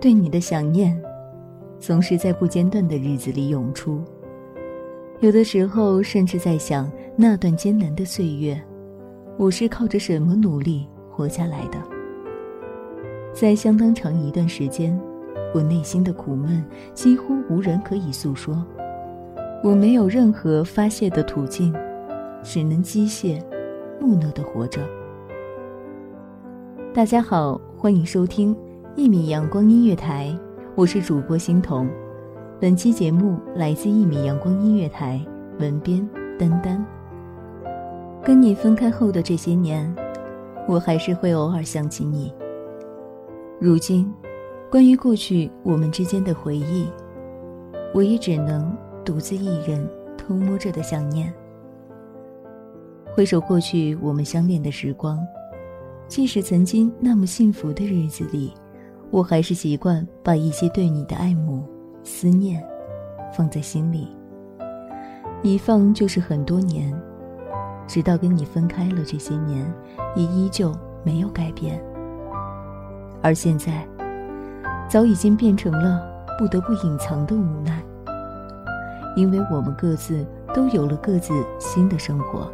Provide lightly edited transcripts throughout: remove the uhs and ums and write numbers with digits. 对你的想念总是在不间断的日子里涌出，有的时候甚至在想，那段艰难的岁月我是靠着什么努力活下来的。在相当长一段时间，我内心的苦闷几乎无人可以诉说，我没有任何发泄的途径，只能机械木讷地活着。大家好，欢迎收听一米阳光音乐台，我是主播欣桐。本期节目来自一米阳光音乐台，文编丹丹。跟你分开后的这些年，我还是会偶尔想起你。如今，关于过去我们之间的回忆，我也只能独自一人偷摸着的想念。回首过去我们相恋的时光，即使曾经那么幸福的日子里，我还是习惯把一些对你的爱慕、思念放在心里，一放就是很多年，直到跟你分开了这些年，也依旧没有改变。而现在，早已经变成了不得不隐藏的无奈，因为我们各自都有了各自新的生活。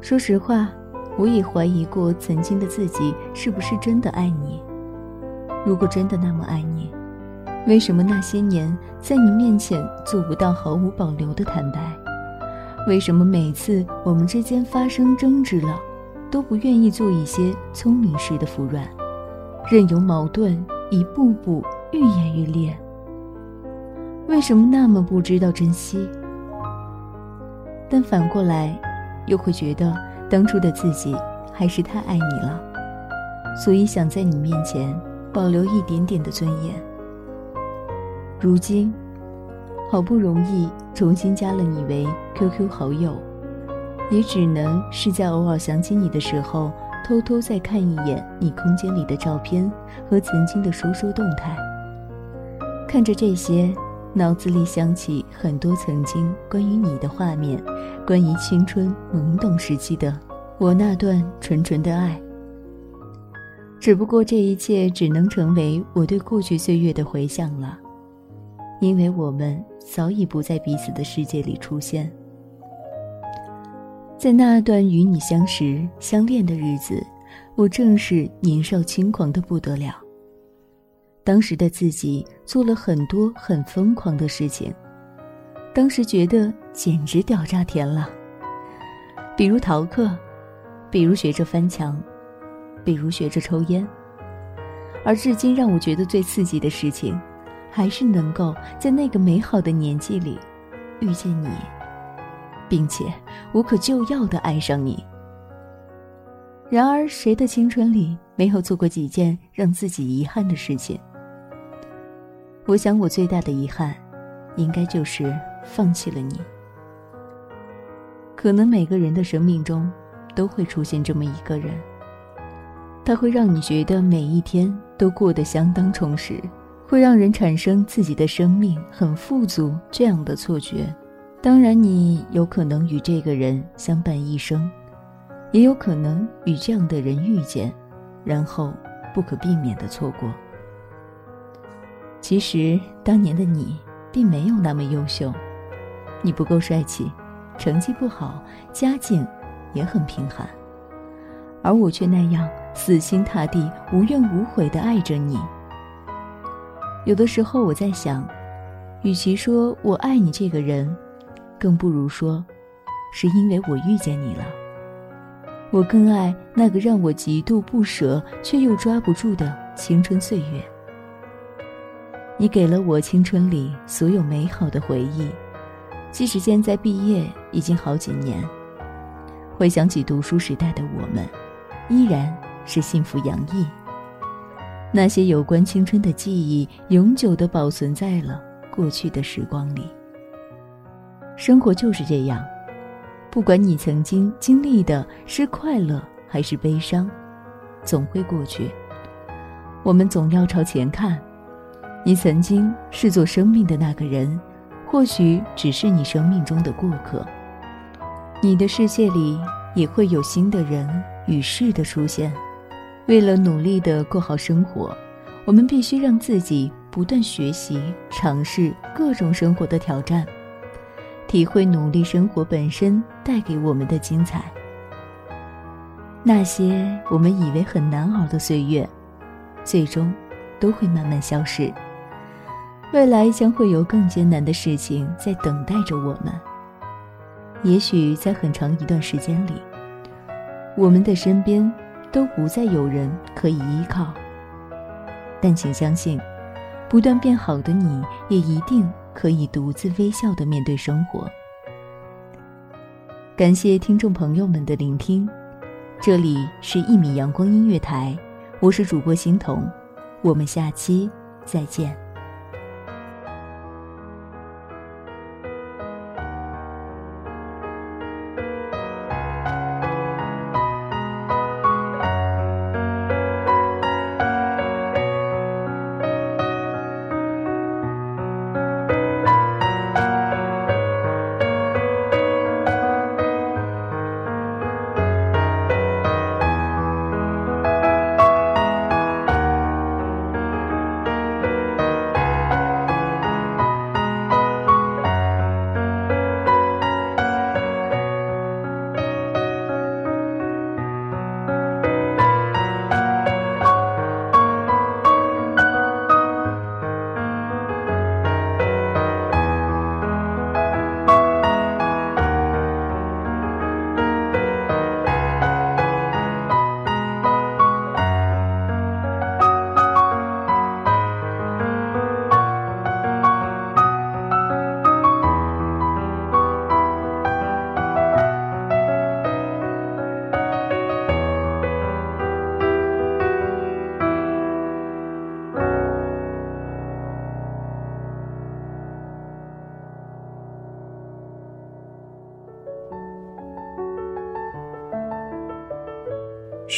说实话，我也怀疑过曾经的自己是不是真的爱你。如果真的那么爱你，为什么那些年在你面前做不到毫无保留的坦白？为什么每次我们之间发生争执了，都不愿意做一些聪明式的服软，任由矛盾一步步愈演愈烈？为什么那么不知道珍惜？但反过来又会觉得当初的自己还是太爱你了，所以想在你面前保留一点点的尊严。如今好不容易重新加了你为 QQ 好友，也只能是在偶尔想起你的时候，偷偷再看一眼你空间里的照片和曾经的说动态。看着这些，脑子里想起很多曾经关于你的画面，关于青春懵懂时期的我那段纯纯的爱。只不过这一切只能成为我对过去岁月的回想了，因为我们早已不在彼此的世界里出现。在那段与你相识相恋的日子，我正是年少轻狂的不得了。当时的自己做了很多很疯狂的事情，当时觉得简直屌炸天了，比如逃课，比如学着翻墙，比如学着抽烟。而至今让我觉得最刺激的事情，还是能够在那个美好的年纪里遇见你，并且无可救药地爱上你。然而谁的青春里没有做过几件让自己遗憾的事情？我想我最大的遗憾应该就是放弃了你。可能每个人的生命中都会出现这么一个人，他会让你觉得每一天都过得相当充实，会让人产生自己的生命很富足这样的错觉。当然，你有可能与这个人相伴一生，也有可能与这样的人遇见，然后不可避免地错过。其实当年的你并没有那么优秀，你不够帅气，成绩不好，家境也很贫寒，而我却那样死心塌地，无怨无悔地爱着你。有的时候我在想，与其说我爱你这个人，更不如说是因为我遇见你了。我更爱那个让我极度不舍却又抓不住的青春岁月。你给了我青春里所有美好的回忆，即使现在毕业已经好几年，回想起读书时代的我们，依然是幸福洋溢。那些有关青春的记忆，永久地保存在了过去的时光里。生活就是这样，不管你曾经经历的是快乐还是悲伤，总会过去。我们总要朝前看。你曾经视作生命的那个人，或许只是你生命中的过客。你的世界里也会有新的人与事的出现。为了努力地过好生活，我们必须让自己不断学习，尝试各种生活的挑战，体会努力生活本身带给我们的精彩。那些我们以为很难熬的岁月，最终都会慢慢消失。未来将会有更艰难的事情在等待着我们。也许在很长一段时间里，我们的身边都不再有人可以依靠，但请相信，不断变好的你也一定可以独自微笑地面对生活。感谢听众朋友们的聆听，这里是1米阳光音乐台，我是主播欣桐，我们下期再见。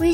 微